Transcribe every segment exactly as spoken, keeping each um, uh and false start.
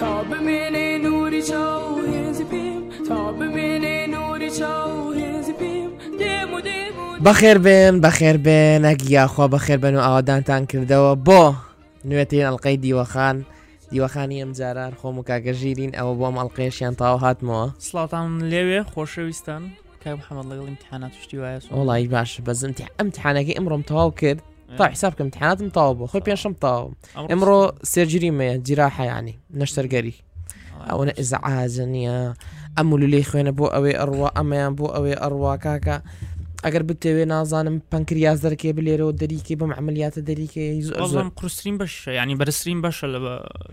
تاب من نور شوهي زبيم تاب من نور شوهي زبيم ديمو ديمو بخير بن بخير بنك يا أخو بخير بن وأودان تانكر دوا بو نويتين ألقي ديوخان دیوەخانی ئەم جارار خۆم و کاگەژیرین ئەوە بۆم ئەڵلقێشیان تاو هاتمەوە سڵاتان لێوێ خۆشەویستان کاک محەممەد لەگەڵ امتحانات توشتی وایە وڵی باش بەزم ئەمتحانەکە ئەمڕۆم تەواو کرد تا حیسابکە امتحاناتم تاو بۆ خۆی پێشم تاوم ئەمڕۆ سێرجریمەیە جراحەیانی نەشتەرگەری ئەوەنە ئزعاجنیە ئەم و لولەی خوێنە بۆ ئەوێ ئەڕوا ئەمەیان بۆ ئەوێ ئەڕوا کاکە ئەگەر بتەوێ نازانم پەنکریاز دەرکێ بلێرەوە دەریکێ بەم عملیاتە دەریکێ زۆرم قورسترین بەشە ینی بەرزترین بەشە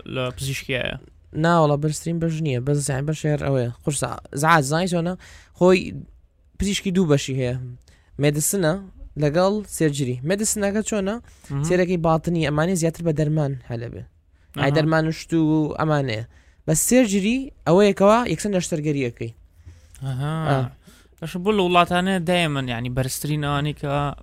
لە پزیشکیایە ناوەڵە بەرزترین بەش نییە بەزیان بەشێر ئەوەیە قورس زعاز زانای چۆنە خۆی پزیشکی دوو بەشی هەیە مێدسنە لەگەڵ سێرجری مێدسنەکە چۆنە سێرەکەی باتنی ئەمانی زیاتر بە دەرمان هەلەبێ ئای دەرمان شت و ئەمانەیە بە سێرجری ئەوەیەکەوە یەکسەر نەشتەرگەریەکەی باشه بول ولاتانه دائما يعني برسترين انيكا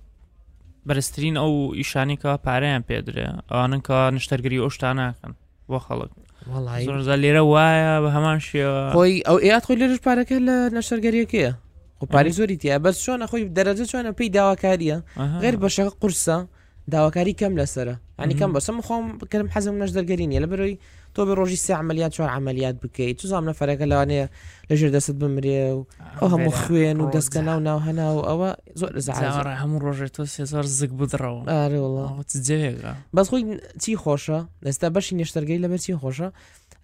برسترين او ايشانيكا پاريان پيدره انكا نشترگري اوشتانه كن وخلق والله زور زليره وايا بهماش خوي او ايات خوي ليرش پاركه نشترگري كيه خو پاري زوريتي بس شلون اخوي بدرجه شلون بي داواكاريه غير بشق قرصه داواكاري كم لسره يعني كم بس مخوم كلام حزم نشترگرين يلا بروي تو بروجي سي عمليات شو عمليات بكيت شو زعما فرق لاني لجر دست بمري او هم خوين ودسكنا ونا وهنا او زور زعما زعما هم روجي تو سي زور زق بدرو اري والله تجيغا بس خوي تي خوشه نستا باش نشترغي لبتي خوشه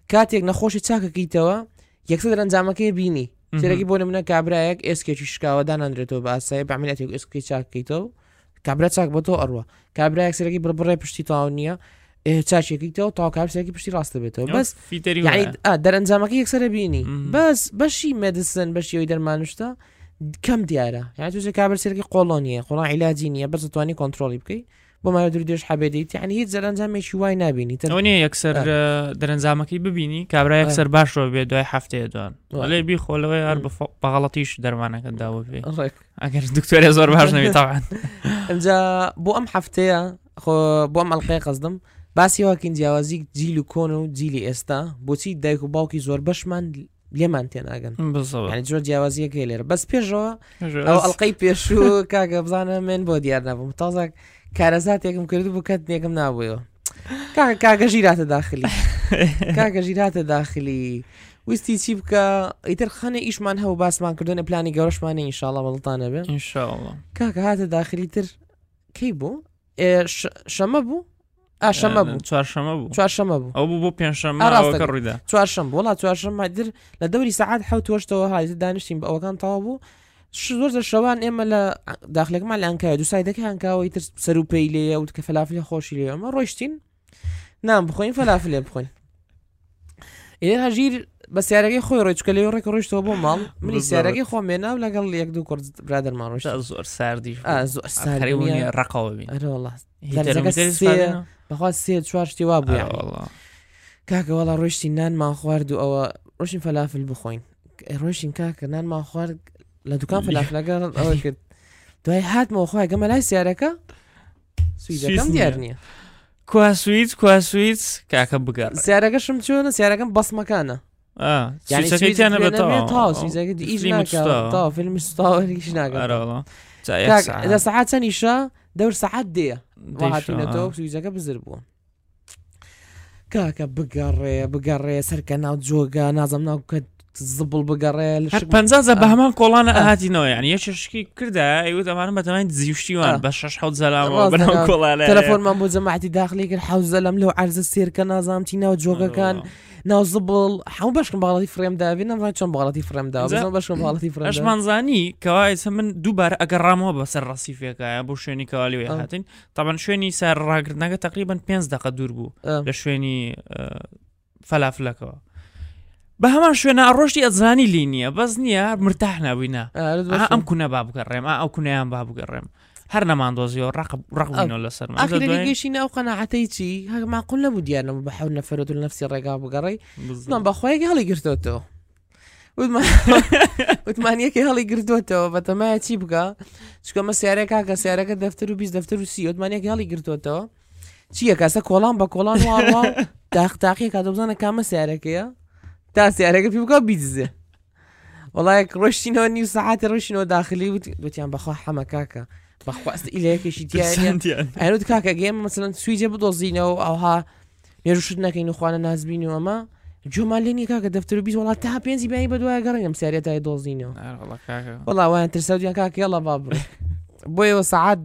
كاتيك نخوشي تاكا كيتوا يكسدرن زعما كي بيني تيركي بون من كابراك اس كي تشكاو داناندري تو باساي بعمليات اس كي تشاكيتو كابراتك بتو اروا كابراك سيركي بربري بشتي تاونيه تشاشي كيتو تو كابسكي بشتي راسته بتو بس يعني اه در انزامك يكسر بيني بس بشي ميديسن بشي يقدر مانشتا كم دياره يعني توزي كابسكي قولونيه قولون علاجينيه بس تواني كنترول بكي بما يدري ديش حبيديت يعني هي زلان زعما شي واي نابيني توني يكسر در انزامك ببيني كابرا يكسر باشو بدو هفته دوان علي بي خولوي اربع بغلطيش درمانك داوي فيه اگر الدكتور يزور باش نبي طبعا انجا بو ام هفته بو ام القي قصدم باسی واکن جیاوازی جیل کن و جیلی استا بوتی دایکو باوکی زور بشمن لیمان تین آگن یعنی جور جیاوازی که لیر بس پیش رو او القی پیش رو که بزانه من با دیار نبوم تازه کارزات یکم کردو بکت نیکم نبویو که که جیرات داخلی که جیرات داخلی وستی چی بکا ایتر خانه ایش من هاو باس من کردون پلانی گورش منه انشاءالله بلطانه بی انشاءالله که که هات داخلی تر کی بو؟ شما بو؟ آ شما بو چوار شما بو چوار شما بو او بو پنج شما او کرویدا چوار شما والله چوار شما در لدوري ساعات حوت وشتو هاي دانشتين او كان طابو زور الشوان اما لا داخلك مع الانكا دو سايدك هانكا ويتر سروبي لي او كفلافل خوش لي ما روشتين نعم بخوين فلافل بخوين اذا هاجير بس ياركي خوي روش كلي يورك روش تو بو مال من سياركي خو منا ولا قال لي يكدو كورد برادر ما روش زور ساردي اه زور ساردي رقاوي اه والله هيدا بخواد سيد شوار شتوا بو يعني والله كاكا والله روشتي نان ما خوارد او روشين فلافل بخوين روشين كاكا نان ما خوارد لدوكان فلافل قال او كد دوي هات مو خويا قام لا سياركا سويدا كم ديارني كوا سويت كوا سويت كاكا بقى سياركا شمتونا سياركا بس مكانه اه يعني سويت انا بتاع سويت ايجنا كاطا فيلم ستار ايجنا والله كاكا اذا ساعات ثاني شا دور ساعات دي وهاتينا توكس ويزاكا بزربون كاكا بقري بقري سركنا وجوقا نازمنا وكد تزبل بقري حتى بنزازا بهمان كولانا هاتينا يعني يششكي كردا ايوه تمام مثلا تزيوشتيوان بشاش حوض زلام بنام كولانا تليفون مامو جماعتي داخلي الحوض زلام لو عرز السيركا نازمتينا وجوقا كان نازبل حو باشكم بغلطي فريم دافي نظن شلون بغلطي فريم دافي زين باشكم بغلطي فريم دافي اش منزاني كوايس من دوبار اقرامو بس الرصيفيك ابو شويني كالي وياتين طبعا شويني سار راقدنا تقريبا خمسة دقه دوربو لشويني فلافلكو بهمان شوينا الروشتي اتزاني لينيا بس نيا مرتاحنا وينا ام كنا باب كريم او كنا ام باب كريم هرنا ما ندوزيو رقب رقبنا ولا صار ما اخيرا لقيشينا او قناعتيتي هاك معقول لابد ديالنا بحاول نفرط لنفسي الرقاب قري نعم بخويا قال قرتوتو وثمانيه كي هالي قرتوتو بتما تيبقى شكون مسيرك هكا سيرك دفتر وبيز دفتر وسي وثمانيه كي هالي قرتوتو چییە کەسە کۆڵان بە کۆڵان واروا تاختاقی کاتە بزانە کامە سیارەکەیە تا سیارەکە پێ بکە بیدزێ وڵایە ڕۆشتینەوە نیو سەعاتێ ڕۆشینەوە داخلی وت وتیان بەخوا حەمە کاکە بەخوا ئیلەیەکێشی دیارە ئەنوت کاکە گێمە مەسەڵەن سویجێ بدۆزینەوە ئەوها مێژوشت نەکەین و خوانە نازبینی و ئەمە جومان لێ نییە کاکە دەفتەر و بیست وڵات تا پێنجی بانی بەدوایە گەڕنگم سیارێ تای دۆزینەوە وەڵا وایان ترسەوتیان کاکە یەڵە با بڕێ بۆیەوە سەعات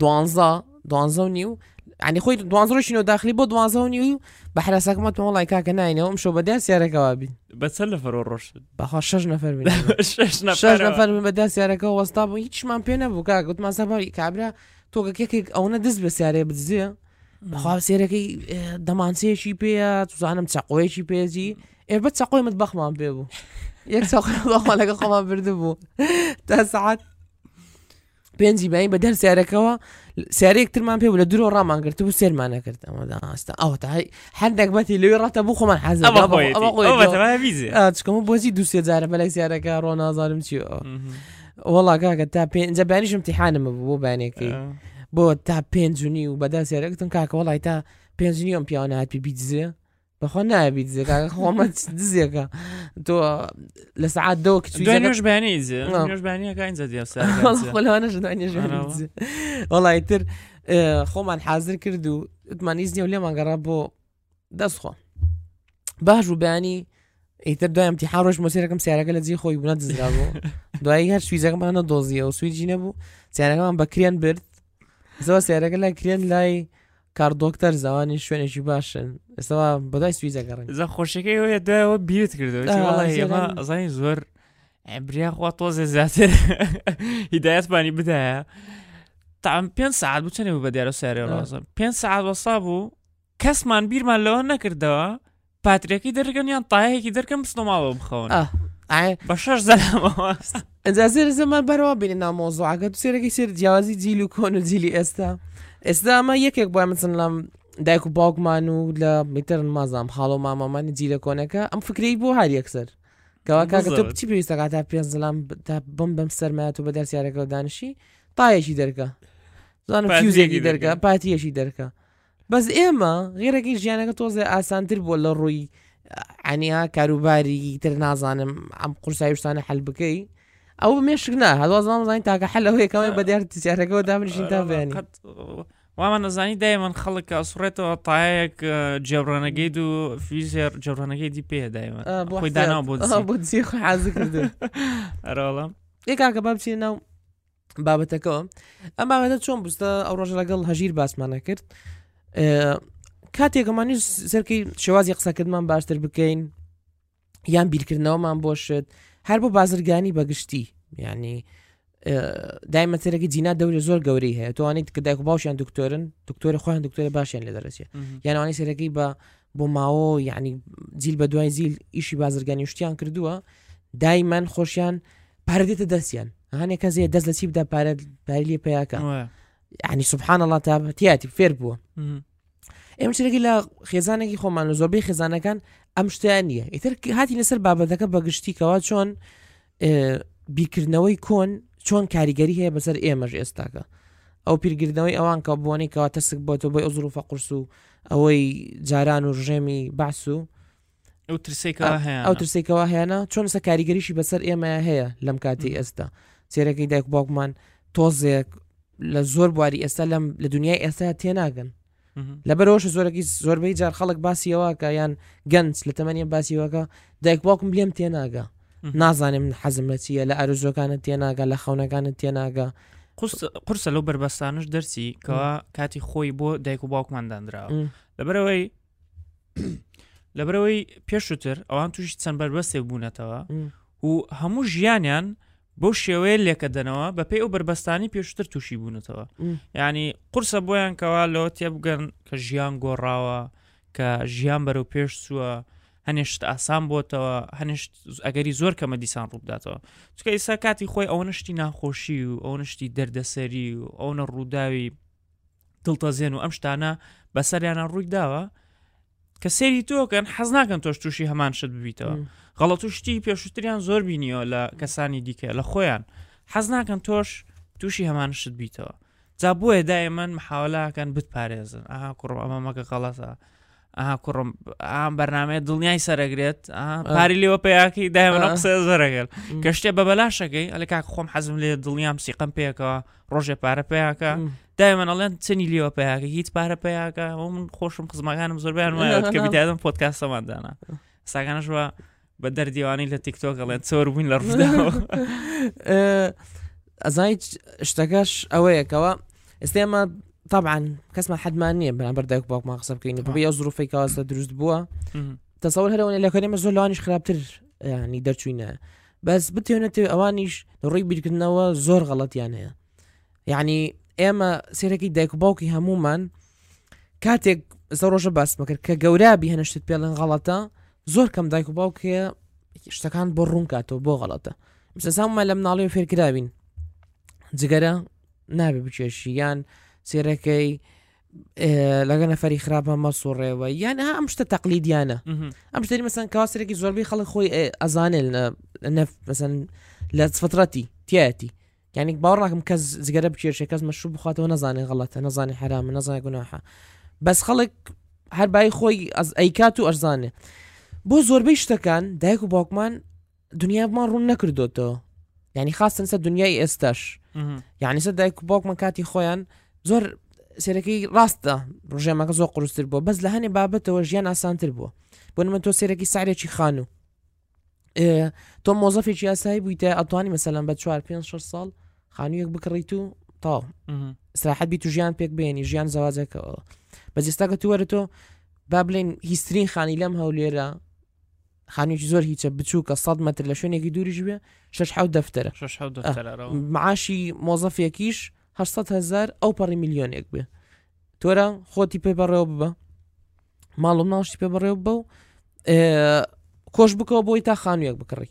دوانزە دوانزە و نیو يعني خوي دوانزة شنو داخلي بود دوانزة نيو بحر ساكمت والله كاكا ناينه ومشو بدال سيارك وابي بتسلف الروش بخا شش نفر من شش نفر شش نفر من بدال سيارك واسطاب هيش ما بينا بوكا قلت ما سبب كابرا توك كيك او ندز بسياره بتزي بخا سيارك ضمانسي شي بي توزعنا متسقوي شي بي زي اي بتسقوي مطبخ ما بيبو ياك سقوي والله لك خما بردبو تسعه بينزي باين بدل سياركوا سياري كتر ما بيقول الدرو رامان قلت بو سير ما نكرت اما استا او تعي حدك بتي لو رات ابو خمان حزب ابو خويتي او تمام فيزي اه تشكم بو زيد دوسيزار بلا سيارك رونا ظالم شي والله كاكا تاع بين زبانيش امتحان مبو بانيكي بو تاع بينزوني وبدل سيارك تنكاك والله تاع بينزوني ام بيانات بيبيزي بخونا بيتزي كاكا خوما تدزي كا تو لساعات دوك تشوف دواني وش بانيزي دواني وش بانيزي كاين زاد يا ساعات والله خولا انا دواني وش بانيزي والله يتر خوما نحازر كردو تمانيزني ولا ما نقربو دسخو باجو باني يتر دواني امتحان روش مسيركم سيارك لا تزي خوي بنات زرابو دواني هاد شويزاك ما انا دوزي او سويت جينابو سيارك ما بكريان برد زوا سيارك لا كريان لاي كار دكتور زواني شوية جباشن استوا بدأ سويزا كارن إذا خوشك هو يدوي هو بيوت كردو والله يما زين زور عبريا خواطو زاتر هداية باني بداية طبعا بين ساعات بتشني ببدأ رسالة راسا بين ساعات وصابو كسمان بير ما لون نكردوا باتريكي دركن يان طايه كي دركن بس نماو بخون آه عي بشر زلمة إذا زير زمان بروا بيننا موضوع عقد سير كيسير جوازي جيلو كونو جيلي استا استا ما يكيك بويا مثلا دايكو باقمانو لا متر مازام خالو ماما ماني جيلو كونك ام فكري بو هاي اكثر كوا كاكا تو تشي بيستا كاتا بينزلام تا بوم بم سرماتو بدل سيارك ودانشي طاي شي دركا زانو فيوزي دركا باتي شي دركا بس اما غيرك جيانك توزي اسانتر بولا روي يعني كاروباري تر نازانم عم قرصاي وشتاني حل بكي او مشكنا هذا زمان زين تاع حل هو كمان بدي ارتسيارك ودام شي تابعني وانا زاني دائما خلق صورته طايك جبرانجيد وفيزر جبرانجيد بي دائما خويا دانا بودسي بودسي حازك دو ارا والله اي كاك بابتي نو بابتكم اما بعد شلون بستا او رجل قال هجير باس ما نكرت كاتي كمان سركي شواز يقصا كدمان باشتر بكين يان بيركرناو مان بوشت هر بو بازرگانی بگشتی یعنی دائما ترکی جینات دوری زور گوری هه تو انید کدایکو باوشان دکتورن دکتور خوان دکتور باشان لدرسه یعنی انید سرکی با بو ماو یعنی زیل بدوای زیل ایشی بازرگانی شتیان کردوه دائما خوشیان پردیت دسیان هانه کزی دز لسیب د پارد پارلی پیاکا یعنی سبحان الله تعالی تیاتی فیر بو ام شرکی لا خزانه کی خو من زوبی خزانه کن امشتانيه يتر هاتي نسر بابا دكا بغشتي كوا چون بيكرنوي كون چون كاريگري هي بسر ايمج استاكا او بيرگردنوي اوان كابوني كوا تسك بوتو بي ظروف قرسو او جارانو رجمي بعسو او ترسيكا هيانا او ترسيكا هيانا چون س كاريگري شي بسر ايما هي لمكاتي استا سيركي داك باكمان توزك لزور بواري اسلام لدنيا اساتيناغن لبروش زوركي زور بيجار خلق باسي واكا يان جنس لتمانية باسي واكا دايك واكم بليم تيناغا نازاني من حزمتي لا ارزو كانت تيناغا لا خونا كانت تيناغا قرص قرص لو بربستانش درسي كوا كاتي خوي بو دايك واكم اندان درا لبروي لبروي بيشوتر او انتوش تسن بربستي بونتا و همو جيانيان بو شوي اللي كدنوا ببي او بربستاني بيشتر توشي بونتوا يعني قرص بوين كوالو تيبغن كجيان غوراوا كجيان برو بيشسوا هنشت اسام بوتوا هنشت اگري زور كما ديسان روب داتوا چكاي ساكاتي خوي اونشتي ناخوشي اونشتي دردسري اون الروداوي دلتازين وامشتانا بسري انا روي داوا كسيري تو كان حزناكن توش توشي همان شد ببيتوا غلطوشتی پێشووتریان زۆر بینیەوە لە کەسانی دیکە لە خۆیان حەز ناکەن تۆش تووشی هەمانشت بیتەوە تابوه دائما محاولها كان بتباريزن اها كرم امامك خلاص اها كرم ام برنامج دنياي سرغريت اها باري لي وبياكي دائما نقص زرغل كشتي ببلاشكي اللي كاك خوم حزم لي دنيا مسيقم بيكا روجي بار بيكا دائما الله تني لي وبياكي هيت بار بيكا ومن خوشم خزمغانم زربان ما كبيتادم بودكاست ماندانا ساغانا شو بدر ديواني لتيك توك الله تصور وين لرفداو ازايج اشتكاش اويك او استيما طبعا كسمه حد ما نيه بردك باك ما حسب كاين ببي ظروف هيك واسه دروز بوا تصور هلا ولا كلمه زولانيش خرابتر يعني درتوينا بس بدي هنا اوانيش نريبي كنوا زور غلط يعني يعني اما سيركي داك باكي هموما كاتك زروج بس ما كغورابي هنا شتت بيلن غلطه زور كم داك باكي اشتكان برون كاتو بو غلطه بس سامه لما عليه في كرابين زغرا نابي بتشيان سيركي إيه لقنا فريق خرابها مصوري ويعني ها مش تقليد يانا امشتري مثلا كاسركي زوربي خلق خوي إيه ازانل نف مثلا لفترتي تياتي يعني باورك مكز زغرا بتشير كاز مشو بخاطه وانا زاني غلط انا زاني حرام انا زاني جناحه بس خلق هر باي خوي ايكاتو ارزانه بو زوربي اشتكان دايكو باكمان دنيا ما رون نكردوتو يعني خاصه نسى دنياي استاش يعني صدق باك ما كاتي خويا زور سيركي راسته رجع ما كزو قروس تربو بس لهاني بابته وجيان اسان تربو بون من تو سيركي سعري شي خانو إيه تو موظفي شي اسايب ويتا اطواني مثلا بعد شهر خمسة عشر صال خانو يك بكريتو طا استراحت بيتو جيان بيك بيني جيان زواجك بس استاكتو ورتو بابلين هيسترين خاني لم هوليرا خانوش زور هيك بتشوك الصدمه اللي شلون يقدر يجيبها شش حو دفتره شش حو دفتره معاشي موظف يكيش هشتة آلاف او باري مليون يكبه ترى خوتي ببريوبا مالو ناش ببريوبا ا كوش بكو بويتا خانو يكبكري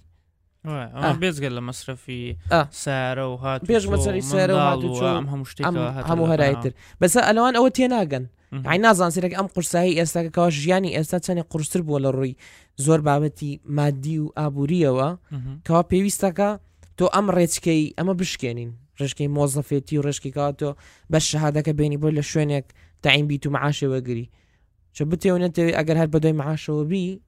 اه انا بيزق المصرفي سعره وهات بيزق مصرفي سعره وهات هم مشتكاه هم هرايتر بس الوان او تيناغن يعني نازان سيرك ام قرصاي استا كاش يعني استا ثاني قرصر ولا الري زور بابتي مادي وابوريوا كا بيستكا تو امريتكي اما بشكينين رشكي موظفيتي ورشكي كاتو بس شهاده كبيني بولا شوينك تعين بيتو معاشه وقري شبتي وانت اقل هاد بدوي معاشه وبي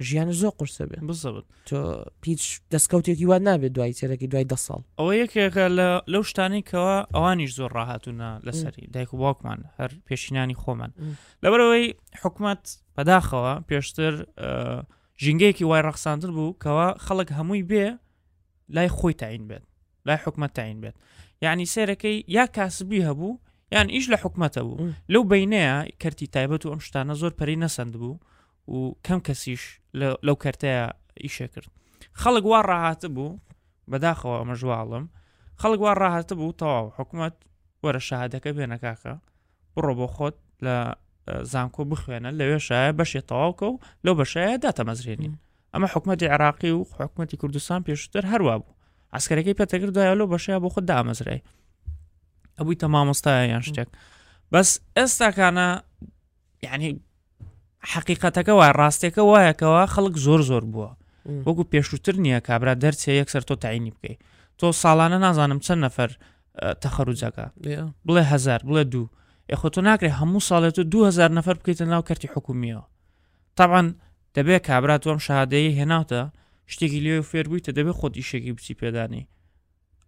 جيان زو قرصبه بالضبط تو بيتش دسكوتي كي وانا بدوي سيرك دوي دصال او هيك لو شتاني كوا اواني زور راحتنا لسري دايكو باكمان هر بيشيناني خومن لبروي حكمت بداخوا بيشتر جنگيكي واي رخصاندر بو كوا خلق هموي بي لا خوي تعين بيت لا حكمه تعين بيت يعني سيركي يا كاسبيها بو يعني ايش لحكمته بو لو بينها كرتي تايبتو امشتانا زور برينا سندبو وكم كسيش لو لو كرتها يشكر خلق وار راتبو بداخوا مجو عالم خلق وار راتبو طاو حكمت ورا الشهاده كبينا كاكا بروبو خد لا زانكو بخوانا لو شاي باش يطاوكو لو بشاي داتا مزرينين اما حكمه العراقي وحكمه كردستان بيشتر هروابو عسكري كي بتقدر دا لو بشاي ابو خد دا مزري ابو تمام مستاي ينشتك بس استا كان يعني حقيقتك و راستك و هكا خلق زور زور بوا وكو بيشوتر نيا كابرا درت يكسر تو تعيني بكي تو سالانه نازانم چند نفر تخرجك بلا هزار بلا دو اخوتو ناكري همو سالتو دو هزار نفر بكيت ناو كرتي حكوميه طبعا دبي كابرا توم شهاده هناوتا اشتغليو فيربيت دبي خود ايشي بسي بيداني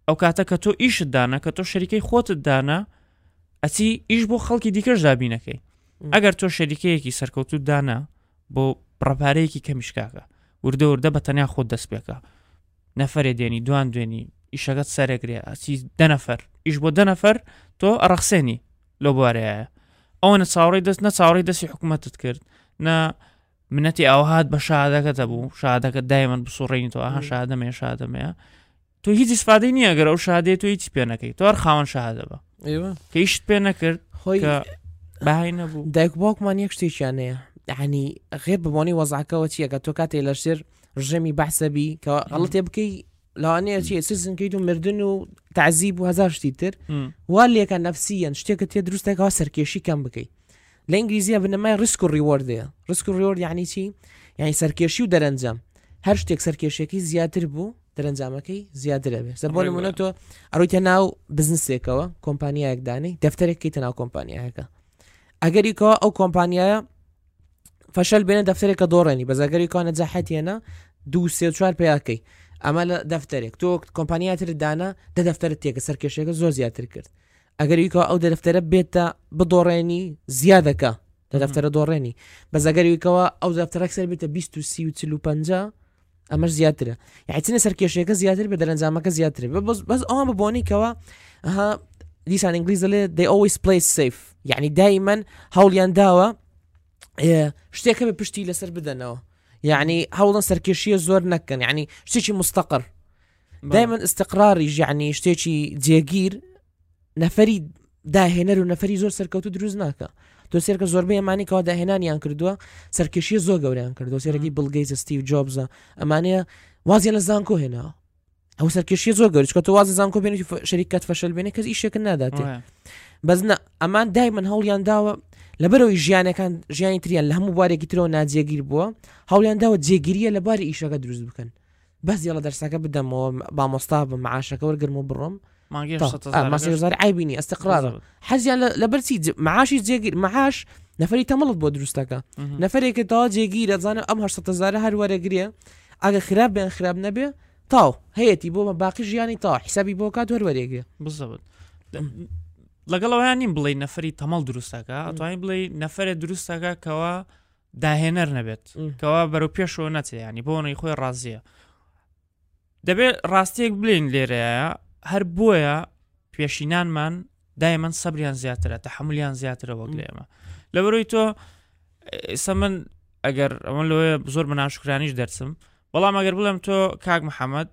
او كاتك تو ايش دانا كتو شركه خوت دانا اتي ايش بو خلقي ديكر زابينكي اگر تو شریکه کی سرکوتو دانا بو پرپاری کی کمشکاگا ورده ورده بتنیا خود دست بیکا نفر دینی دوان دینی اشاگت سرگری اسی ده نفر ايش بو ده نفر تو رخصنی لو بواره او نه صاوری دس نه صاوری دس حکومت کرد نه منتی اوهاد بشهاده کتبو شهاده که دائما بصورین تو اه شهاده می شهاده می تو هیچ استفاده نی اگر او شهاده تو هیچ پینکی تو هر خوان شهاده با ایوه که هیچ پینکر خو باين ابو داك باك ما نيكشتيش يعني يعني غير بموني وضعك وتي كاتوكات الى شر رجمي بحسبي غلط يبكي لو انا شي سيزن كيدو مردنو تعذيب وهزار شتيتر واللي كان نفسيا شتيك تدرس تاع كاسر كيشي كان بكي الانجليزيه بنما ريسك والريورد ريسك والريورد يعني شي يعني سركيشي ودرنجم هر شتيك سركيشي كي زياتر بو دەرەنجامەکەی زیاتر ئەبێ. بۆ نمونە تۆ ئەڕۆیتە ناو بزنسێکەوە کۆمپانیایەکدانی دەفتەرێکی تەناو کۆمپانیایەکە، ئەگەریکەوە ئەو کۆمپانیایە فەشەل بێنە دەفتەرێکە دۆڕێنی بەزەگەریکەوە نەجاحەت هێنا دوو سێ چوار پێیاکەی ئەمە لە دەفتەرێک تۆ کۆمپانیاتر دانا دە دەفتەرت تێکە سەرکێشێکە زۆر زیاتر کرد. ئەگەریکەوە ئەو دەفتەرە بێتە بدۆڕێنی زیادەکە لە دەفتەرە دۆڕێنی بەزەگەریکەوە ئەو دەفتەرەک سەر بێتە بیست و سی و چل و پەنجا ئەمەش زیاترە، یاچینە سەرکێشەکە زیاتر بێ دەرەنجامەکە زیاتر بەس ئەوان ببوونیکەوە دیسان ئینگلیز دەڵێ they always play safe، یعنی دایمەن هەوڵیان داوە شتێکە بە پشتی لەسەر بدەنەوە، یعنی هەوڵن سەرکێشیە زۆر نەکەن، یعنی شتێکی مستەقر دایمەن استقراریش، یعنی شتێکی جێگیر نەفەری داهێنەر و نەفەری زۆر سەرکەوتو دروست ناکە. دو سێرکە زۆربەی ئەمانیکەوە داهێنانیان کردووە سەرکێشیە زۆر گەوریان کردو، سێرەی بیل گەیتس ستیو جۆبزە ئەمانەیە وازیان لە زانکۆ هێناوە، ئەو سەرکێشیە زۆر گەوریش کە تۆ وازە زانکۆ بێنی شەریکەت فەشەل بێنێ کەس ئیشێکن ناداتێ. بەس نە ئەمان دایمەن هەوڵیان داوە لەبەرەوەی ژیانەکان ژیانی تریان لە هەموو بارێکی ترەوە ناجێگیر بووە هەوڵیان داوە جێگیریە لەباری ئیشەکە دروست بکەن، بەس یاڵە دەرسەکە بدەمەوە بامۆستا بم معاشەکە وەرگرم و بڕۆم ماشي زاري عيبيني استقرار حزي لبرسي معاشي زيجير معاش نفري تملط بود درستك نفري كتا جيجير زانه امهر ستزاره هر ورقريه اگر خراب بين خراب نبي طاو هيتي بو باقي جياني طاو حسابي بو كات هر ورقريه بالضبط لقالو يعني بلي نفري تمل درستك اتواني بلي نفري درستك كوا داهنر نبت كوا برو بيشو نتي يعني بوني خوي رازيه دبي راستيك بلين ليريا هەر بۆیە پێشینانمان دایمەن سەبریان زیاترە تەحملیان زیاترە وەک لێمە لەبەرەوەی تۆ ئێستا من ئەگەر ئەمە لەوەیە زۆر بەناشکرانیش دەرچم، بەڵام ئەگەر بڵێم تۆ کاک محەممەد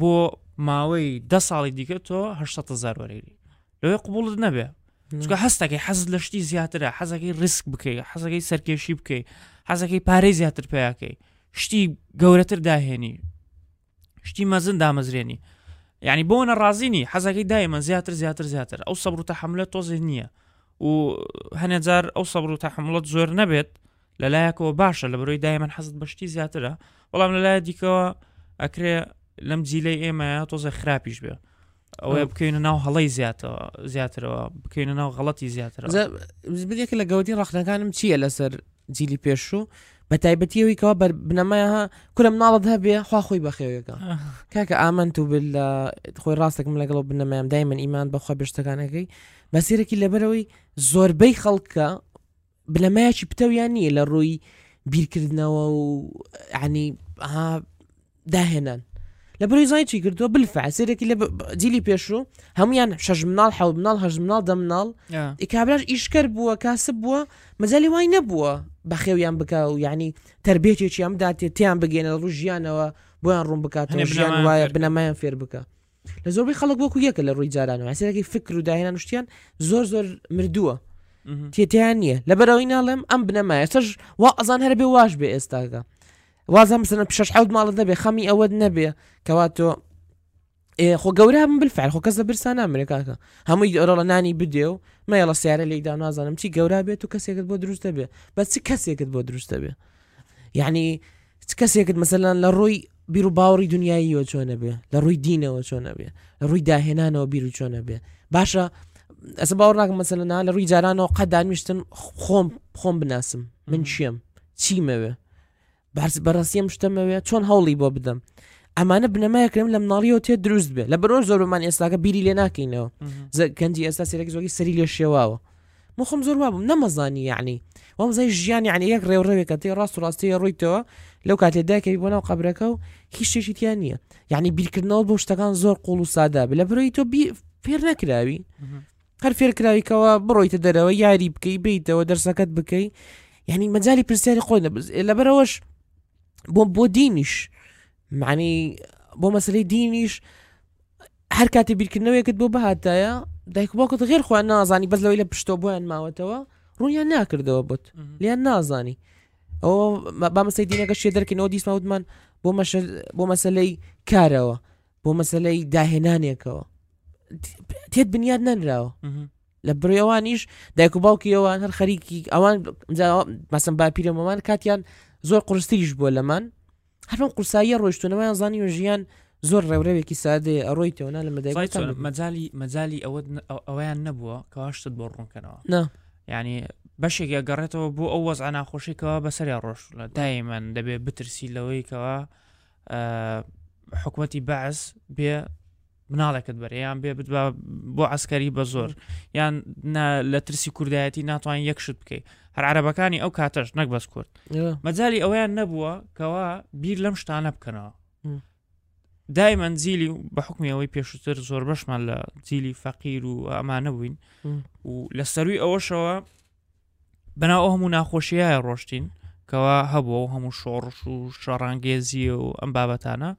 بۆ ماوەی دە ساڵی دیکە تۆ هەشت هزار وەرەگری لەوەی قوبوڵت نەبێ چکە هەستەکەی حەزت لە شتی زیاترە، حەزەکەی ڕیسک بکەی، حەزەکەی سەرکێشی بکەی، حەزەکەی پارەی زیاتر پێیاکەی، شتی گەورەتر داهێنی، شتی مەزن دامەزرێنی، يعني بون الرازيني حزاكي دائما زياتر زياتر زياتر او صبر وتحملات تو ذهنيه وهنزار او صبر وتحملات زور نبت للايك وباشا لبروي دائما حزت بشتي زياتر والله من لا ديكو اكري لم جيلي اما تو ز خرابيش بها او يبكينا ناو هلاي زياتر زياتر بكينا ناو غلطي زياتر بديك لا جودي رخنا كان مشي لسر جيلي بيشو بتايبتي ويكا بنماها كل مناض ذهبي خو اخوي بخير كا كاكا امنت بالله خوي راسك من قلب النمام دائما ايمان بخو بشتكانكي مسيرك اللي بروي زور بي خلقك بلا ماشي بتوياني للروي بيركردنا و يعني ها دهنا لبروي زايتشي كردو بالفعل سيرك اللي ديلي بيشو هم يعني شج منال حو منال هج منال دمنال اكابلاش يشكربوا كاسبوا مازال واي نبوا بەخێویان بکە و یعنی تربێتێکیان بداتێ تیان بگەێنە ڕژیانەوە بۆیان ڕوون بکاتن ژیان وایە بنەمایان فێر بکە لە زۆربەی خەڵک وەکو یەکە لە ڕووی جارانەوە هەسەرەکەی فکر و داهێنان وشتیان زۆر زۆر مردووە تێتیان نییە لەبەرەوەی ناڵێم ئەم بنەمایە سەش وا ئەزان هەر بێ واش بێ ئێستاکە وازان بسنە پشش حەوت ماڵت نەبێ خەمی ئەوەت نەبێ کەوا تۆ خۆ گەورە هەم بالفعل خۆ کەس لە برسان ئەمریکاکە هەمووی ئەرۆڵە نانی بدێ و مەیە لە سیارە لەیدا نازانم چی گەورە بێت و کەسێکت بۆ دروستە بێ بەس چی کەسێکت بۆ دروستە بێ یعنی کەسێکت مەسەلەن لە ڕووی بیر و باوەڕی دنیاییەوە چۆنە بێ لە ڕووی دینەوە چۆنە بێ لە ڕووی داهێنانەوە بیر و چۆنە بێ باشە ئەسە باوەڕ ناکەم مەسەلەنا لە ڕووی جارانەوە قەدانویشتن خۆم خۆم بناسم من چیم چیمەوێ بەڕاستیم شتەمەوێ چۆن هەوڵی بۆ بدەم ئەمانە بنەمایەکرم لە مناڵیەوە تێ دروست بێ لە بەرۆژ زۆرمان ئێستاکە بیری لێ ناکەینەوە کەنجی ئێستا سێرەی زۆری سەری لێ شێواوە مخم زۆر وابم نەمەزانی یعنی وام زای ژیانی یعنی یەک ڕێوڕێوێکە تێ ڕاست و ڕاستەیە ڕوویتەوە لەو کاتێداکەوی بۆ ناو قەبرەکە و هیچ شتێکی تیان نییە یعنی بیرکردنەوە بۆ شتەکان زۆر قوڵ و سادا بێ لە بەرۆی تۆ فێر نەکراوی هەر فێرکراویکەوە بڕۆیتە دەرەوە یاری بکەی بیتەوە دەرسەکەت بکەی یعنی مەجای پرسیاری خۆی لەبەرەوەش بۆ بۆ دینیش معنی بۆ مەسلەی دینیش هەر کاتی بیرکردنەوەیەکت بۆ بەهاتایە دایک باوکت غێر خۆیان نازانی بەس لەوەی لە پشتۆ بۆیان ماوەتەوە ڕوونیان ناکردەوە بۆت لیان نازانی ئەوە با مەسلەی دینەکە شێ دەرکردنەوە دیسما وتمان بۆ مەسلەی کارەوە بۆ مەسلەی داهێنانێکەوە تێت بنیاد نەنراوە لە بڕێوانیش دایک و باوکی ئەوان هەر خەریکی ئەوان مەسم باپیرەمەمان کاتیان زۆر قورستیش بۆ لەمان هەرم قورسایی ڕۆیشتونەوەیان زانانی ژیان زۆر ڕێورەوێکی سادێ ئەڕۆیتەوەنا لە مەدای مەجای مەجای ئەوە ئەویان نەبووە کەواشتت بۆ ڕوونکەنەوە نه یعنی بەشێک گەڕێتەوە بۆ ئەو وەز ئاناخۆشیکەوە بەسەری ڕۆژ لە دایمەن دەبێت بترسی لەوەیکەوە حکوەتی بەعز بێ مناڵێکت بەریان بێ بت بۆ ئەسکەری بە زۆر یان لە ترسی کوردایەتی ناتوان یەکشت بکەیت هەر عربەکانی ئەو کاتەش نەک بەس کورد مەجای ئەویان نەبووە کەوا بیر لەم شتانە بکەنەوە دایمەن زیلی بە حکمیەوەی پێشتر زۆر بەشمان لە زیلی فەقیر و ئەمانە بووین و لە سەروی ئەوەشەوە بەناو هەموو ناخۆشیایە ڕۆشتین کەوا هەبووە و هەموو شۆڕش و شەڕانگێزیە و ئەم بابەتانە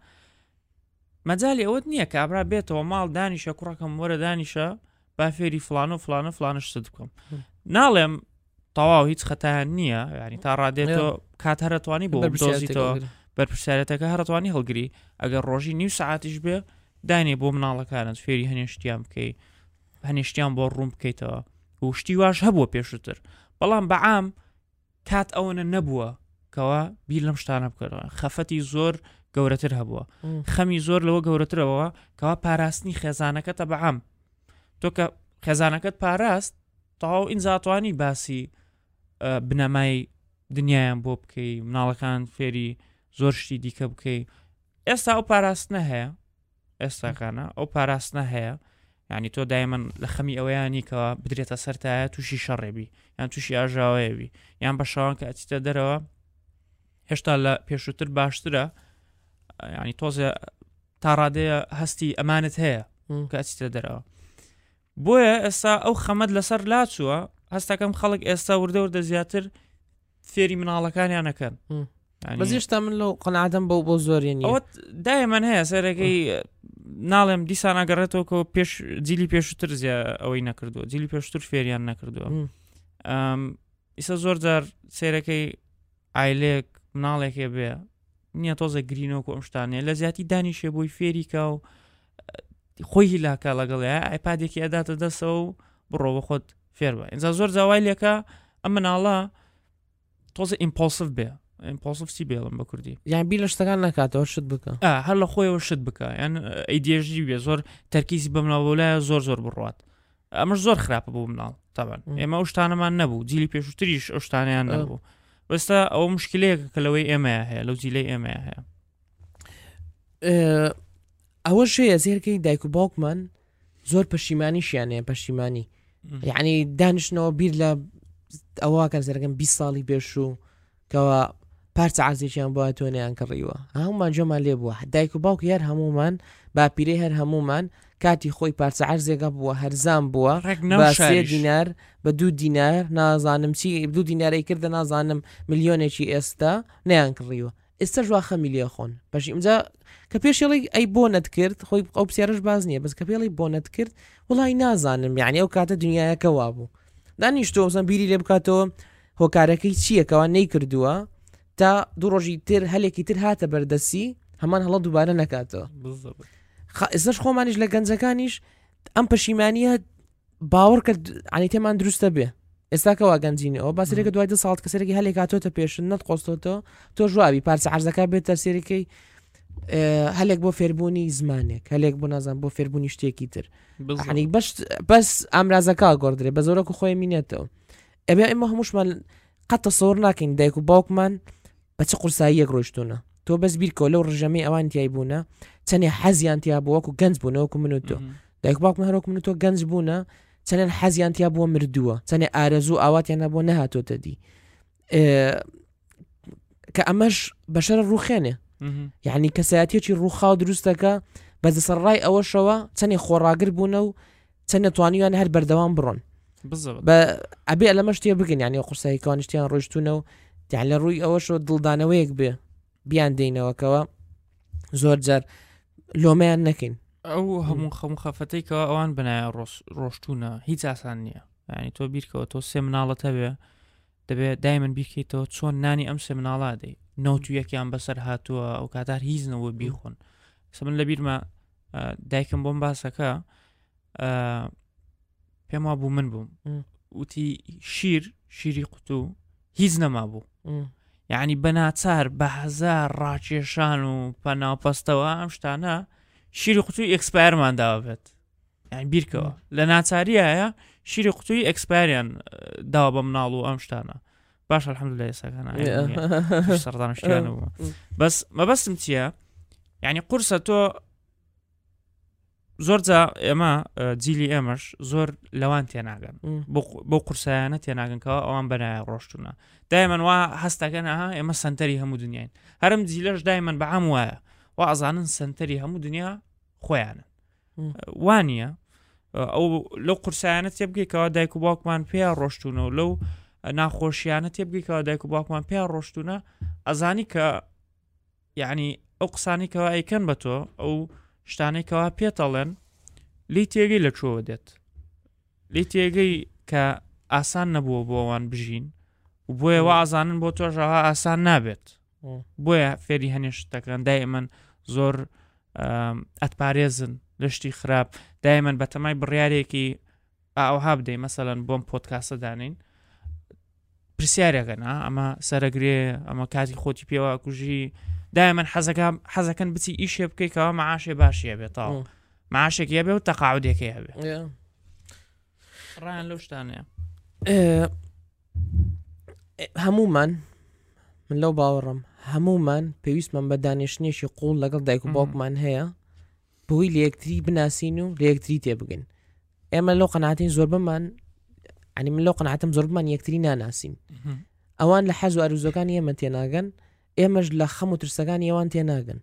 مەجای ئەوەت نییە کە ئابرا بێتەوە ماڵ دانیشە کوڕەکەم وەرە دانیشە با فێری فلان و فلانە فلانشت بکەم ناڵێم تەواو هیچ خەتایان نییە ینی تا ڕادێتەوە کات هەرەتوانی بۆ دۆزیتەوە بەرپرسارەتەکە هەرتوانی هەڵگری ئەگەر ڕۆژی نیو سعاتیش بێ دانێ بۆ مناڵەکانت فێری هەنیشتیان بکەی هەنیشتیان بۆ ڕوون بکەیتەوە وشتی واش هەبووە پێشتر بەڵام بەعام کات ئەوەنە نەبووە کەوا بیر لەم شتانە بکەرەوە خەفەتی زۆر گەورەتر هەبووە خەمی زۆر لەوە گەورەترەوە کەوا پاراستنی خێزانەکەتە بەعام تۆ کە خێزانەکەت پاراست تەواو ئینزاتوانی باسی بنەمای دنیایان بۆ بکەی مناڵەکان فێری زۆر شتی دیکە بکەیت ئێستا ئەو پاراستنە هەیە ئێستاکانە ئەو پاراستنە هەیە ینی تۆ دایمەن لە خەمی ئەوەیانی کەەوە بدرێتە سەرتایە تووشی شەڕێبی یان تووشی ئاژاوەیەوی یان بە شەوان کە ئەچیتە دەرەوە هێشتا لە پێشووتر باشترە ینی تۆزە تاڕادەیە هەستی ئەمانت هەیە کە ئەچیتە دەرەوە بۆیە ئێستا ئەو خەمەد لەسەر لاچووە هەستاکەم خەڵک ئێستا وردەوردە زیاتر فێری مناڵەکانیانەکەن بەزیشتا من لەو قەنەعەتم بەو بۆ زۆریان ئەوەت دایمەن هەیە سەرەکەی ناڵێم دیسان ئەگەڕێتەوە کە پێش جیلی پێشتر زیە ئەوەی نەکردووە جیلی پێشتر فێریان نەکردووە ئیسا زۆر جار سێرەکەی ئایلێک مناڵێکێ بێ نییە تۆزە گرینەوە و ئەم شتانێ لە زیاتی دانیشێ بۆی فێریکە و خۆی هیلاکە لەگەڵەیە ئایپادێکی ئەداتە دەسە و بڕۆ بە خۆت فێر بە ئینجا زۆر جاوایلێکە ئەم مناڵە تۆزە ئیمپۆسف بێ ئیمپۆسفسی بێڵم بە کوردی یان بی لە شتەکان نکاتەوە شت بکە هەر لە خۆیەوە شت بکە یان ئەیدێژی بێ زۆر تەرکیزی بە مناڵەوەلایە زۆر زۆر بڕات ئەمەش زۆر خراپە بوو مناڵ تاوان ئێمە ئەو شتانەمان نەبوو جیلی پێشووتریش ئەو شتانیان نەبوو بەستا ئەوە مشکلەیەکە کە لەوەی ئێمەیە هەیە لەو جیلەی ئێمەیە هەیە ئەوەش هەیە زێرکەی دایک و باوکمان زۆر پەشیمانیشیان هەیە پەشیمانی یعنی دانیشتنەوە بیر لە ئەوەکە زەرگەم بیست ساڵی پێشوو کەەوە پارچە عزییان بۆە تۆنیان کڕیوە هەمومان جۆمان لێ بووە دایک و باوک یار هەمومان باپیرەی هەر هەمومان کاتی خۆی پارچە عرزێگە بووە هەرزان بووە ڕێک دینار بە دوو دینار نازانم چی دوو دینارەی کردە نازانم میلیۆنێکی ئێستا نیان کڕیوە ئێستا ژواخە میلیۆ خۆن بەشی ئەمجا کە پێشێڵی ئەی بۆنت کرد خۆی ئەو پسیارش باز نییە بەس کە پێڵی بۆنت کرد وڵی نازانم یعنی ئەو کاتە دنیاەکەوا بوو دانیشتۆ زەم بیری لێ بکاتەوە هۆکارەکەی چییەکەوە نەیکردووە تا دوو ڕۆژی تر هەلێکی تر هاتە بەردەسی هەمان هەڵە دووبارە نکاتەوە ئێستش خۆمانش لە گەنجەکانیش ئەم پەشیمانیە باوەڕ کە ئانی تێمان دروستە بێ ئێستاکەوا گەنجینەوە باسەرێکە دوای دە ساڵت کە سەرێکی هەلێک هاتۆتە پێشن نەت قۆستۆتەوە تۆ ژواوی پارچە عەرزەکە بێتە سەرەکەی هەلێک بۆ فێربوونی زمانێک هەلێک بۆ نازان بۆ فێربوونی شتێکی تر بەس ئامرازەکە گۆدرێ بە زۆرەکە خۆی مینێتەوە ئەبێ ئمە هەمووشمان قەتە سۆر ناکەین دایک و باوکمان بەچ قورسایی یەک ڕۆیشتونە تۆ بەس بیرکۆ لەو ڕژەمەی ئەوان تیای بوونە چەندێ حەزیان تیا بووەکو گەنج بوونەوەکو من و تۆ دایک باوکمان هەرۆک من و تۆ گەنج بوونە چەندێن حەزیان تیا بووە مردووە چەندێ ئارەزوو ئاواتیان نەبووە نەهاتۆتە دی کە ئەمەش بەشەرە ڕووخێنێ یعنی کەسایەتیەکی ڕووخاو دروستەکە بەدەسەرڕای ئەوەشەوە چەندێ خۆڕاگر بوونە و چەند نەتوانیوان هەر بەردەوام بڕۆن بە ئەبێ لەمە شتێ بگەن یانی قورساییکان شتیان ڕۆشتونە و دیان لە ڕووی ئەوەشۆ دڵدانەوەیەک بێ بیان دێینەوەکەوە زۆر جار لۆمەیان نەکەین ئەو هەموو خەم خەفەتێکەوە ئەوان بنایە ڕۆشتونە هیچ ئاسان نییە ینی تۆ بیرکەوە تۆ سێ مناڵەتە بێ دەبێت دایمەن بیکەیتەوە چۆن نانی ئەم سێ مناڵادەی نەوت یەکیان بەسەر هاتووە ئەو کاتار هیزنەوە بیخۆن سە من لە بیرمە دایکم بۆم باسەکە پێم وا بوو من بووم وتی شیر شیری قوتو هیچ نەما بوو یعنی بەناچار بە هەزار ڕاکێشان و پەناوپەستەوە ئەم شتانە شیری قوتووی ئەکسپایرمانداوە بێت، یعنی بیرکەوە لە ناچاریایە شیری قوتووی ئەکسپایریان داوە بە مناڵ و ئەم شتانە. باش الحمدلله ساكنه سرطان شتانه بس ما بس متيا يعني قرصه تو زور ذا اما جيلي امش زور لوانتي ناغن بو قرصانات ناغن كا اوان بنا روشتنا دائما وحستا كانها اما سنتري هم دنيا هرم جيلش دائما بعموا واظن سنتري هم دنيا خويانا وانيا او لو قرصانات يبقي كا دايكو باكمان فيها روشتنا لو ناخۆشیانە تێبگەی کەەوە دایک و باوکمان پێیان ڕۆشتوونە ئەزانی کە یعنی ئەو قسانێکەوە ئەیکەن بە تۆ ئەو شتانێکەوە پێتەڵێن لی تێگەی لە چۆوە دێت، لی تێگەی کە ئاسان نەبووە بۆوان بژین و بۆیەوە ئازانن بۆ تۆژەها ئاسان نابێت، بۆیە فێری هەنیش تەکەن دایمەن زۆر ئەتپارێزن لە شتی خراپ، دایمەن بەتەمای بڕیارێکی ئاوها بدەی مەسەلەن بۆم پۆتکاسە دانین پرسیارەکەن ئەمە سەرەگرێ ئەمە کاتی خۆتی پێوە کوژی دایمەن حەزەکەن بچی ئیشێ بکەیتەوە مەعاشێ باشیە بێتەوە مەعاشێکە بێ و تەقاعودێکی هەبێ ڕان لەو شتانەیە. هەمومان من لەو باوەڕم هەمومان پێویستمان بە دانیشتنیشی قوڵ لەگەڵ دایک و باوکمان هەیە بۆی لە یەکتری بناسین و لە یەکتری تێبگەن. ئێمە لەو قەناعەتین زۆر بمان يعني من لو قناعتم زربمان يكتري ناناسين اوان لحزو اروزوكان يما تيناغن يماج لخمو ترسكان يوان تيناغن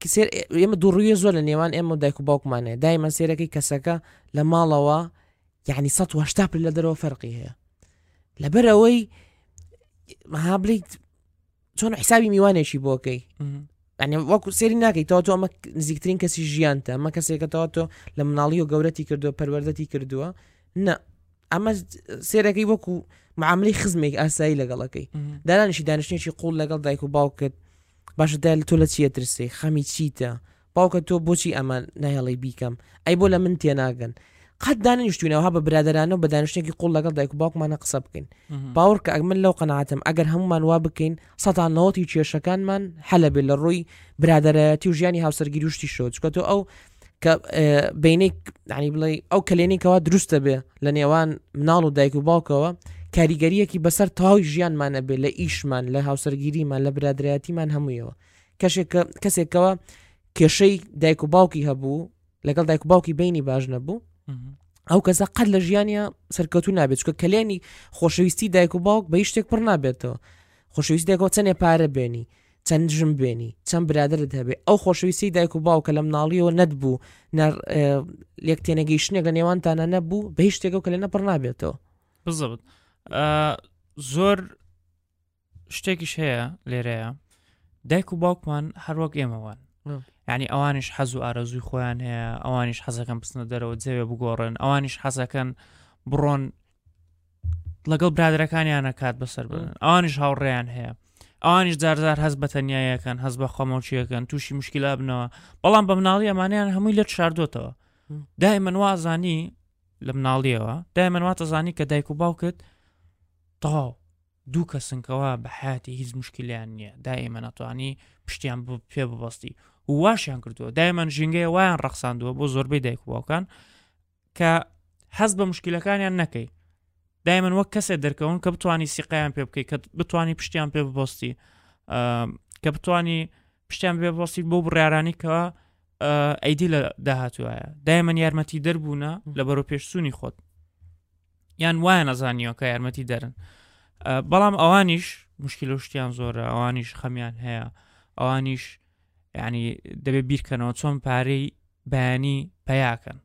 كسير يما دوريه زولن يوان اما دايكو باوك مانه دايما سيركي كسكا لمالوا يعني سطوه شتاب لدرو فرقي هي لبروي ما هابلي شلون حسابي ميوانه شي بوكي يعني واكو سيريناكي توتو اما نزيكترين كسي جيانتا اما كسيكا توتو لمناليو غورتي كردو پروردتي كردو نا اما سيركي وكو معاملي خزمك اساي لقلكي دانش دانشنيش يقول لقل دايكو باوكت باش دال تولتي ترسي خميتيتا باوكت تو بوشي اما نهالي بيكم اي بولا من تيناغن قد دانش تونا وهاب برادرانو بدانشنيك يقول لقل دايكو باوك ما نقصبكن باورك اجمل لو قناعتم اجر هم من وابكين سطع نوتي تشيشكان من حلب للروي برادراتي وجياني هاوسر جيروشتي شوت كتو او بينك يعني بلاي او كلينيكوا درسته به لنيوان منالو دايكو باوكوا كاريغريكي بسر تاوي جيان مانه به لايشمان لهاوسرگيري مان لبرادرياتي مان هميو كشك كسكوا كشي دايكو باوكي هبو لقال دايكو باوكي بيني باجنبو او كذا قد لجيانيا سركوتو نابت شك كليني خوشويستي دايكو باوك بيشتك برنابتو خوشويستي دايكو تنه پاره بيني چەند ژم بێنی چەند برادرت هەبێ ئەو خۆشەویستی دایک و باوکە لەم ناڵیەوە نەتبوو یەک تێنەگەی شتێک لە نێوانتانە نەبوو بە هیچ شتێکەوە کە لێنەپڕ نابێتەوە. بزبت زۆر شتێکیش هەیە لێرەیە دایک و باوکمان هەروەک ئێمەوان یعنی ئەوانش حەز و ئارەزووی خۆیان هەیە، ئەوانش حەزەکەن بچنە دەرەوە جێوێ بگۆڕن، ئەوانش حەزەکەن بڕۆن لەگەڵ برادرەکانیانە کات بەسەر بن، ئەوانش هاوڕێیان هەیە، ئەوانش جارجار هەز بە تەنیایەکەن هەز بە خۆمەوچیەکەن تووشی مشکیلا بنەوە، بەڵام بە مناڵی ئەمانیان هەمووی لەت شاردۆتەوە. دایمەن وازانی لە مناڵیەوە دایمەن واتەزانی کە دایک و باوکت تەواو دوو کەسنکەوە بە حیاتی هیچ مشکلیان نییە، دایمە ناتوانانی پشتیان پێ ببەستی و واشیان کردووە. دایمەن ژینگەی وایان ڕەخساندووە بۆ زۆربەی دایک و باوکان کە هەز بە مشکلەکانیان نەکەی، دایمەن وەک کەسێک دەرکەون کە بتوانانی سیقایان پێ بکەی، کە بتوانانی پشتیان پێ ببستی، کە بتوانانی پشتیان پێ ببستی بۆ بڕارانیکەوە ئەیدی لە داهاتوایە. دایمەن یارمەتی دەربوونە لە بەرەو پێشسوونی خۆت یان وایە نەزانیەوە کە یارمەتی دەرن، بەڵام ئەوانیش مشکل و شتیان زۆرە، ئەوانیش خەمیان هەیە، ئەوانیش یعنی دەبێت بیرکەنەوە چۆن پارەی بەیانی پیاکەن،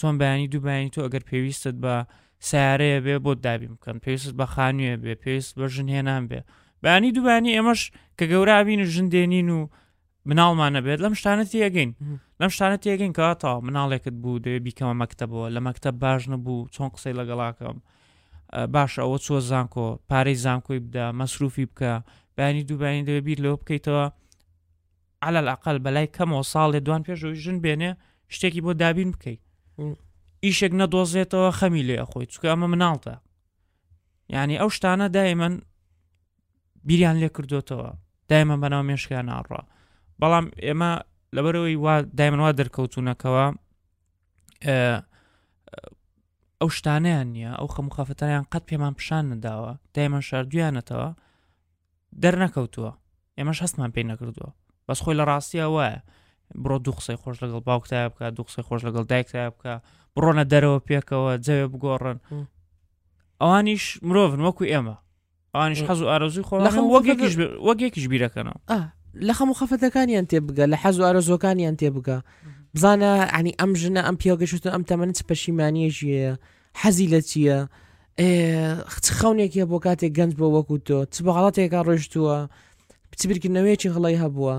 چۆن بەیانی دوو بەیانی تۆ ئەگەر پێویستت بە سیارەیە بێ بۆ دابی بکەن، پێویست بە خانوێ بێ، پێویست بە ژنهێنان بێ، بەیانی دووبانی ئێمەش کە گەورابین و ژندێنین و مناڵمانە بێت لەم شتانەت یەگەین لەم شتانەت یەگەین کەواتەوە مناڵێکت بوو دەوێ بیکەمە مەکتەبەوە، لە مەکتەب باش نەبوو چۆن قسەی لەگەڵاکەم، باشە ئەوە چۆ زانکۆ پارەی زانکۆی بدە مەسروفی بکە، بەیانی دووبانی دەوێ بیر لەوە بکەیتەوە عەلە ئەقەل بەلای کەمەوە ساڵێ دوان پێشەوەی ژن بێنێ شتێکی بۆ دابین بکەیت، ئیشێک نەدۆزێتەوە خەمی لێ ئەخۆی چکە ئەمە مناڵتە. یعنی ئەو شتانە دایمەن بیریان لێ کردوتەوە دایمە بەناو مێشکیان ناڕوا. بەڵام ئێمە لەبەرەوەی وا دایمەن وا دەرکەوتونەکەوە ئەو شتانیان نییە، ئەو خەموخافەتانیان قەت پێمان پیشان نەداوە، دایمەن شاردویانەتەوە دەرنەکەوتووە، ئێمەش هەستمان پێی نەکردووە. بەس خۆی لە ڕاستیە وایە بڕۆ دوو قسەی خۆش لەگەڵ باوکتای بکە، دوو قسەی خۆش لەگەڵ دایکتای بکە، بڕۆنە دەرەوە پێکەوە جەوێ بگۆڕن. ئەوانیش مرۆڤن وەکو ئێمە، ئەوانیش حەز و ئارەزوی خۆ وەک یەکیش بیرەکەنەوە، لە خەموو خەفەتەکانیان تێبگە، لە حەز و ئارەزوەکانیان تێبگە، بزانە ئەنی ئەم ژنە ئەم پیاگەشتن ئەم تەمەنە چ پەشیمانیەژیە، حەزی لە چییە، خچ خەونێکیە بۆ کاتێک گەنج بۆ وەکو تۆ، چ بەغڵاتێکا ڕۆیشتووە، چ بیرکردنەوەیەکی هەڵی هەبووە.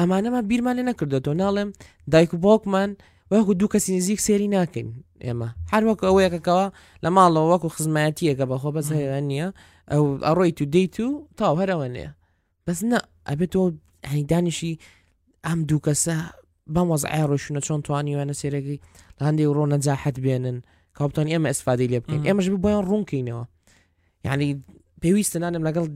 ئەمانەمە بیرمان لێ نەکردوەوە، ناڵێم دایک و باوکمان وەکو دوو کەسی نزیک سێری ناکەین، ئێمە هەر وەکو ئەوەیەکەکەوە لە ماڵەوە وەکو خزمایەتیەکە بەخۆ بەس هەیەوان نییە، ئەو ئەڕۆیت و دەیت و تاو هەرەوەنێ. بەس نە ئەبێتەوە هەنی دانیشی ئەم دوو کەسە بەم وەزعای ڕۆیشونە چۆن توانی وێنە سێرەگەی لە هەندێک ڕۆنە جاحەت بێنن کە بتوانین ئێمە ئەسفادەی لێ بکەین، ئێمەش بۆیان ڕوونکەینەوە، یعنی پێویستە نانم لەگەڵ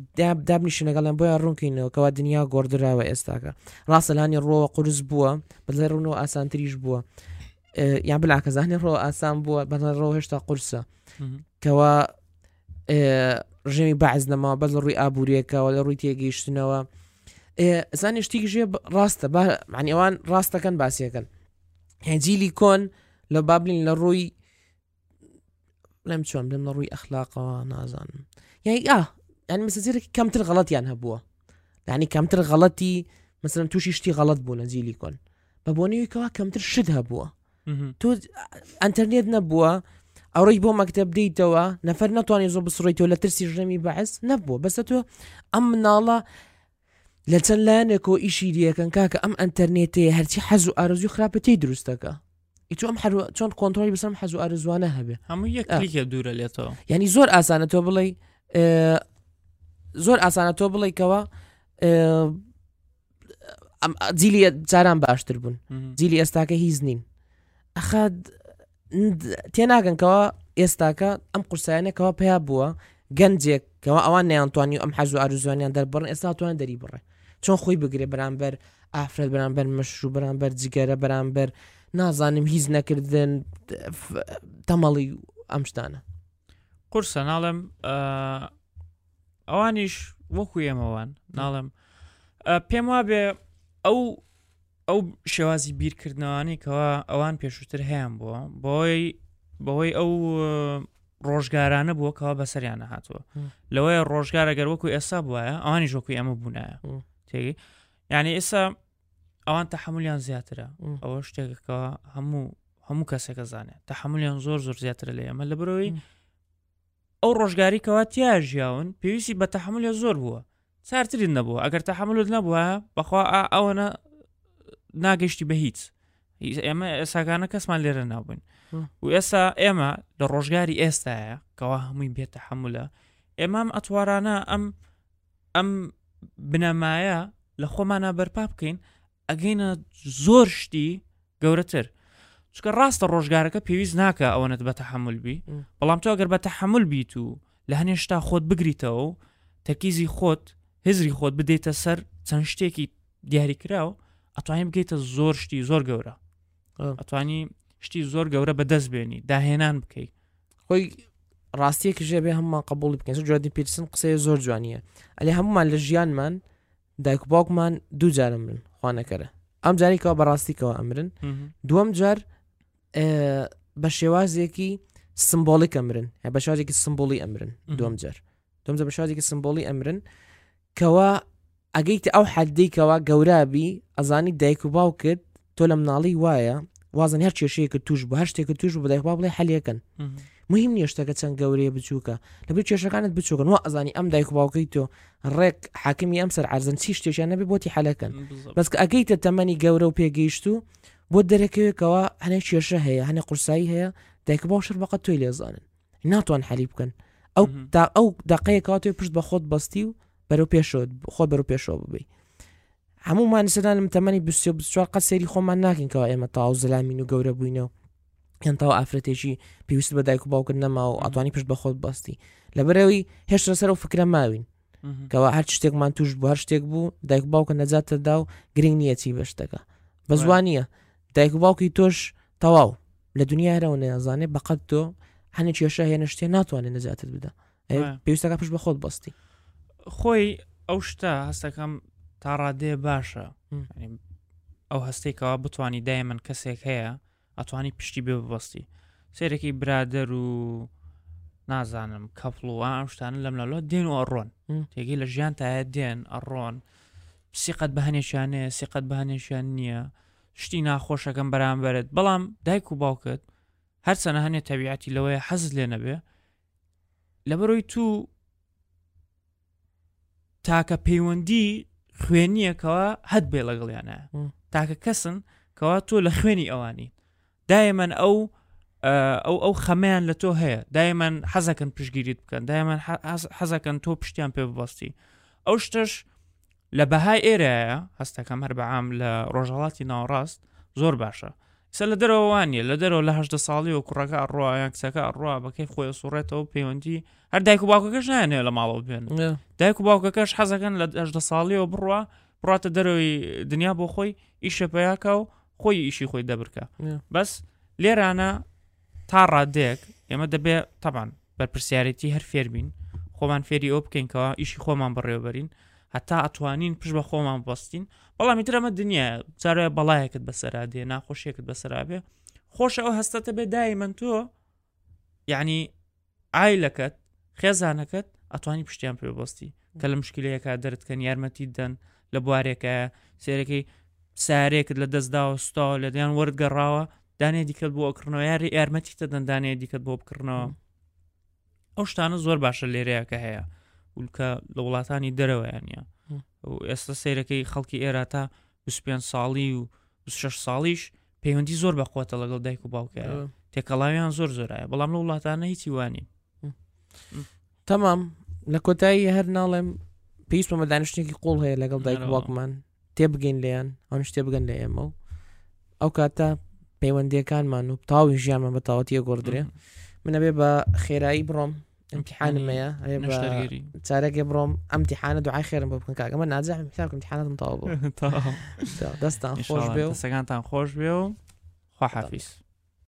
دابنیشی لەگەڵم بۆیان ڕوونکەینەوە کەوا دنیا گۆڕدراوە ئێستاکە، ڕاستە لانی ڕۆوە قورس بووە بەڵێ ڕوونەوە ئاسانتریش بووە، یان بلاکەزانانی ڕۆ ئاسان بووە بە ڕۆ هێشتا قورسە کەوا ڕژێمی بەعز نەماوە بەز لە ڕووی ئابوووریەکەەوە لە ڕووی تێگەیشتنەوە زانانی شتێکژێ ڕاستە معنیوان ڕاستەکەن باسیەکەن هێنجیلی کۆن لە بابلین لە ڕووی لەم چۆن بم لە ڕووی ئەخلاقەوە نازانم، یعنی ئا ینی مەسەزیرەی کەمتر غەڵەتیان هەبووە، یعنی کەمتر غەڵەتی مەسەرم تووشی شتی غەڵەت بوو نەجیلی کۆن بە بۆنەوەیکەوە کەمتر شت هەبووە، تۆ ئەتەرنێت نەبووە، ئەوڕی بۆ مەکتب دەیتەوە نەفەر ناتوانانی زۆ بسڕیتەوە لە ترسی ژەمی بەعز نەبووە. بەسە تۆ ئەم مناڵە لە چەند لایەنێکۆ ئیشی دیەکەن کاکە ئەم ئەتەرنێتەیە هەرچی حەز و ئارزوی خراپەتی دروستەکە ئیتو ئەم چۆن کۆنتۆلی بسم حەز و ئارزوانە هەبێ هەموو یەکێکە دوورە لێتەوە، یعنی زۆر ئاسانە تۆ بڵێ زۆر ئاسانە تۆ بڵێکەوە جیلی جاران باشتر بوون، جیلی ئێستاکە هیچ نین ئەخاد تێناگەنکەوە ئێستاکە ئەم قورسایانەکەەوە پێیا بووە گەنجێکەوە ئەوان نەیانتوانی و ئەم حەز و ئارزوانیان دەربڕن، ئێستاتوان دەری بڕێ چۆن خۆی بگرێ بەرامبەر ئافرەت، بەرامبەر مەشروع، بەرامبەر جگەرە، بەرامبەر نازانم هیچ نەکردن تەمەڵی ئەم شتانە قورسە. ناڵێم ئەوانیش وەکو ئێمەوان، ناڵێم پێم وا بێ ئەو ئەو شێوازی بیرکردنەوانی کەەوە ئەوان پێشووتر هەیەیان بووە بۆی بەوەی ئەو ڕۆژگارانە بووە کەەوە بەسەریانە هاتووە، لەوەی ڕۆژگارە گەر وەکو ئێستا بواە ئەوانی ژۆکوی ئەمە بوونایە تێگی، یعنی ئێستا ئەوان تەحملیان زیاترە، ئەوە شتێکەکەەوە هەموو هەموو کەسێکە زانێت تەحملیان زۆر زۆر زیاترە لە ئێمە، لە برەوەی ئەو ڕۆژگاری کەەوە تیا ژیاون پێویستی بە تەحملە زۆر بووە، چارترین نەبووە، ئەگەر تەحملت نەبووە بەخوا ئەوەنە ناگەشتی بە هیچ، ئێمە ئێساگانە کەسمان لێرە نابوون و ئێستا ئێمە لە ڕۆژگاری ئێستاە کەوا هەمووی بێتە حمولە، ئێمام ئەتوارانە ئەم ئەم بنەمایە لە خۆمانە بەرپا بکەین ئەگەینە زۆر شتی گەورەتر، چکە ڕاستە ڕۆژگارەکە پێویست ناکە ئەوەنت بەتە حمولبی، بەڵام تۆ ئەگەر بەتە حمول بیت و لە هەنێشتا خۆت بگریتەوە و تەکیزی خۆت هزری خۆت بدەیتە سەر چەند شتێکی دیاریکراوە ئەتوانین بگەیتە زۆر شتی زۆر گەورە، ئەتوانی شتی زۆر گەورە بەدەست بێنی داهێنان بکەیت. خۆی ڕاستیەکی ژێبێ هەمومان قبوڵی بکەین. جوادی پیرسن قسەیە زۆر جوانیە، ئەلێ هەمومان لە ژیانمان دایک و باوکمان دوو جارە مرن، خوا نەکەرە ئەم جارێکەوە بەڕاستیکەوە ئەمرن، دووەم جار بە شێوازێکی سمبۆڵیک ئەمرن، بە شێوازێکی سمبۆڵی ئەمرن، دووەم جار دووەم جار بە شێوازێکی سمبۆڵی ئەمرن کەوا ئەگەیتە ئەو حەدەیکەوە گەورابی ئەزانی دایک و باو کرد تۆ لە مناڵی وایە وازن هەر کێشەیەکە توش بە هەر شتێکە توش بە دایک و باو بڵێ حەلیەکەن، مهم نییە شتەکە چەند گەورەیە بچووکە، لەبێ کێشەکانت بچووکن، وە ئەزانی ئەم دایک و باوکەی تۆ ڕێک حاکمی ئەم سەر عەرزەن چی شتێکیان نەبێ بۆتی حەلەکەن. بەسکە ئەگەیتە تەمەنی گەورە و پێگەیشت و بۆ دەرەکەوێکەوە هەنێ کێشە هەیە، هەنێ قورسایی هەیە، دایک و باو شەر بەقەت تۆی لێزانن ناتوان حەلی بکەن، ئەو ئەو دەقەیەکەوە تۆی پشت بە خۆت بەستی و بەرەو پێشۆ خۆ بەرەو پێشەوە ببی. هەمومان سەدانم تەمەنی بیست و چوار قەت سەیری خۆمان ناکەینکەوە ئێمە تاو زەلامین و گەورە بووینەوە یان تاو ئافرەتێکی پێویست بە دایک و باوکرد نەما و ئەتوانی پشت بە خۆت بەستی، لەبەرەوەی هێشتا سەر و فکرە ماوین کەوا هەر شتێکمان توش بوو هەر شتێک بوو دایک باوکە نەجاتەدا و گرنگ نییە چی بە شتەکە بە زوانیە دایک باوکی تۆش تەواو لە دنیا هەرەوە نێزانێ بەقەت تۆ هەنێک کێشە هێنە شتێ ناتوانێت نەجاتت بدە پێویستەکە پشت بە خۆت بەستی خۆی ئەو شتە هەستەکەم تا ڕادێ باشە ئەو هەستێکەوە بتوانانی دای من کەسێک هەیە ئەتوانی پشتی بێ ببەستی سێرەی برادەر و نازانم کەپڵوە ئەم شتانە لەم لەلۆ دێن و ئەڕۆن تێگەی لە ژیان تایە دێن ئەڕۆن سیقەت بەهانێشانەیە سیقەت بەهانێشان نییە شتی ناخۆشەکەم بەرامبەرت بەڵام دایک و باوکت هەرچەنە هەنێ تەبیعەتی لەوەیە حەزت لێ نەبێ لەبەرۆی تو تاکە پەیوەندی خوێنیەکەوە هەت بێ لەگەڵیانە تاکە کەسن کەوا تۆ لە خوێنی ئەوانی دایمەن ئەو ئەو ئەو خەمەیان لە تۆ هەیە دایمەن حەزەکەن پشتگیریت بکەن دایمەن حەزەکەن تۆ پشتیان پێ ببەستی ئەو شتش لە بەهای ئێرەیە هەستەکەم هەر بەعام لە ڕۆژهەڵاتی ناوەڕاست زۆر باشە سەر لە دەرەوەوانە لە دەرەوە لە هەشدە ساڵی و کوڕەکە ئەڕوا یان کچەکە ئەڕوا بەکەی خۆی سوڕێتەوە پەیوەندی هەر دایک و باوکەکەش نایەنێ لە ماڵەوە بێن دایک و باوکەکەش حەزەکەن لە هەشدە ساڵیەوە بڕوە بڕاتە دەرەوەی دنیا بۆ خۆی ئیشە پەیاکە و خۆی ئیشی خۆی دەبرکە بەس لێرانە تا ڕادێک ئێمە دەبێت تەبان بەرپرسیارەتی هەر فێربین خۆمان فێری ئەو بکەینکەوە ئیشی خۆمان بەڕێوەبەرین هەتا ئەتوانین پشت بە خۆمان بەستین بەڵامی ترەمە دنیا جارێ بەڵایەکت بەسەرادێ ناخۆشیەکت بەسەرابێ خۆشە ئەو هەستەتە بێ دایمەن تۆ یعنی ئایلەکەت خێزانەکەت ئەتوانی پشتیان پێبەستی کە لە مشکلەیەکە دەرتکەن یارمەتی دەن لە بوارێکە سێرەکەی سارێکت لە دەستداوە سوتاوە لە دەیان وەرگەڕاوە دانێ دیکەت بۆ ئەکردنەوە یاری ئارمەتی تە دەندانێ دیکەت بۆ بکردنەوە ئەو شتانە زۆر باشە لێرەیەکە هەیە ولکە لە وڵاتانی دەرەوەیانە و ئێستا سیرەکەی خەڵکی ئێرا تا بیست و پێنج ساڵی و بیست و شش ساڵیش پەیوەندی زۆر بەقوتە لەگەڵ دایک و باوکە تێکەڵاویان زۆر زۆرایە بەڵام لە وڵاتانە هیچی وانی تەمام لە کۆتایی هەر ناڵێم پێویستمە دانیشتێکی قوڵ هەیە لەگەڵ دایک و باوکمان تێبگەین لێیان ئەم شتێ بگەن لە ئێمە و ئەو کاتە پەیوەندیەکانمان و تاوی ژیانمان بەتاوەتیە گۆدرێ منە بێ بە خێرایی بڕۆم امتحانمەیە چارەکێ بڕۆم ئەمتیحانە دوعای خێرم بۆ بکەن کاگەمە نازانم حساب امتحاناتم تاو بوو دەستان خۆش بێ و سەگانتان خۆش بێ و خواحافیز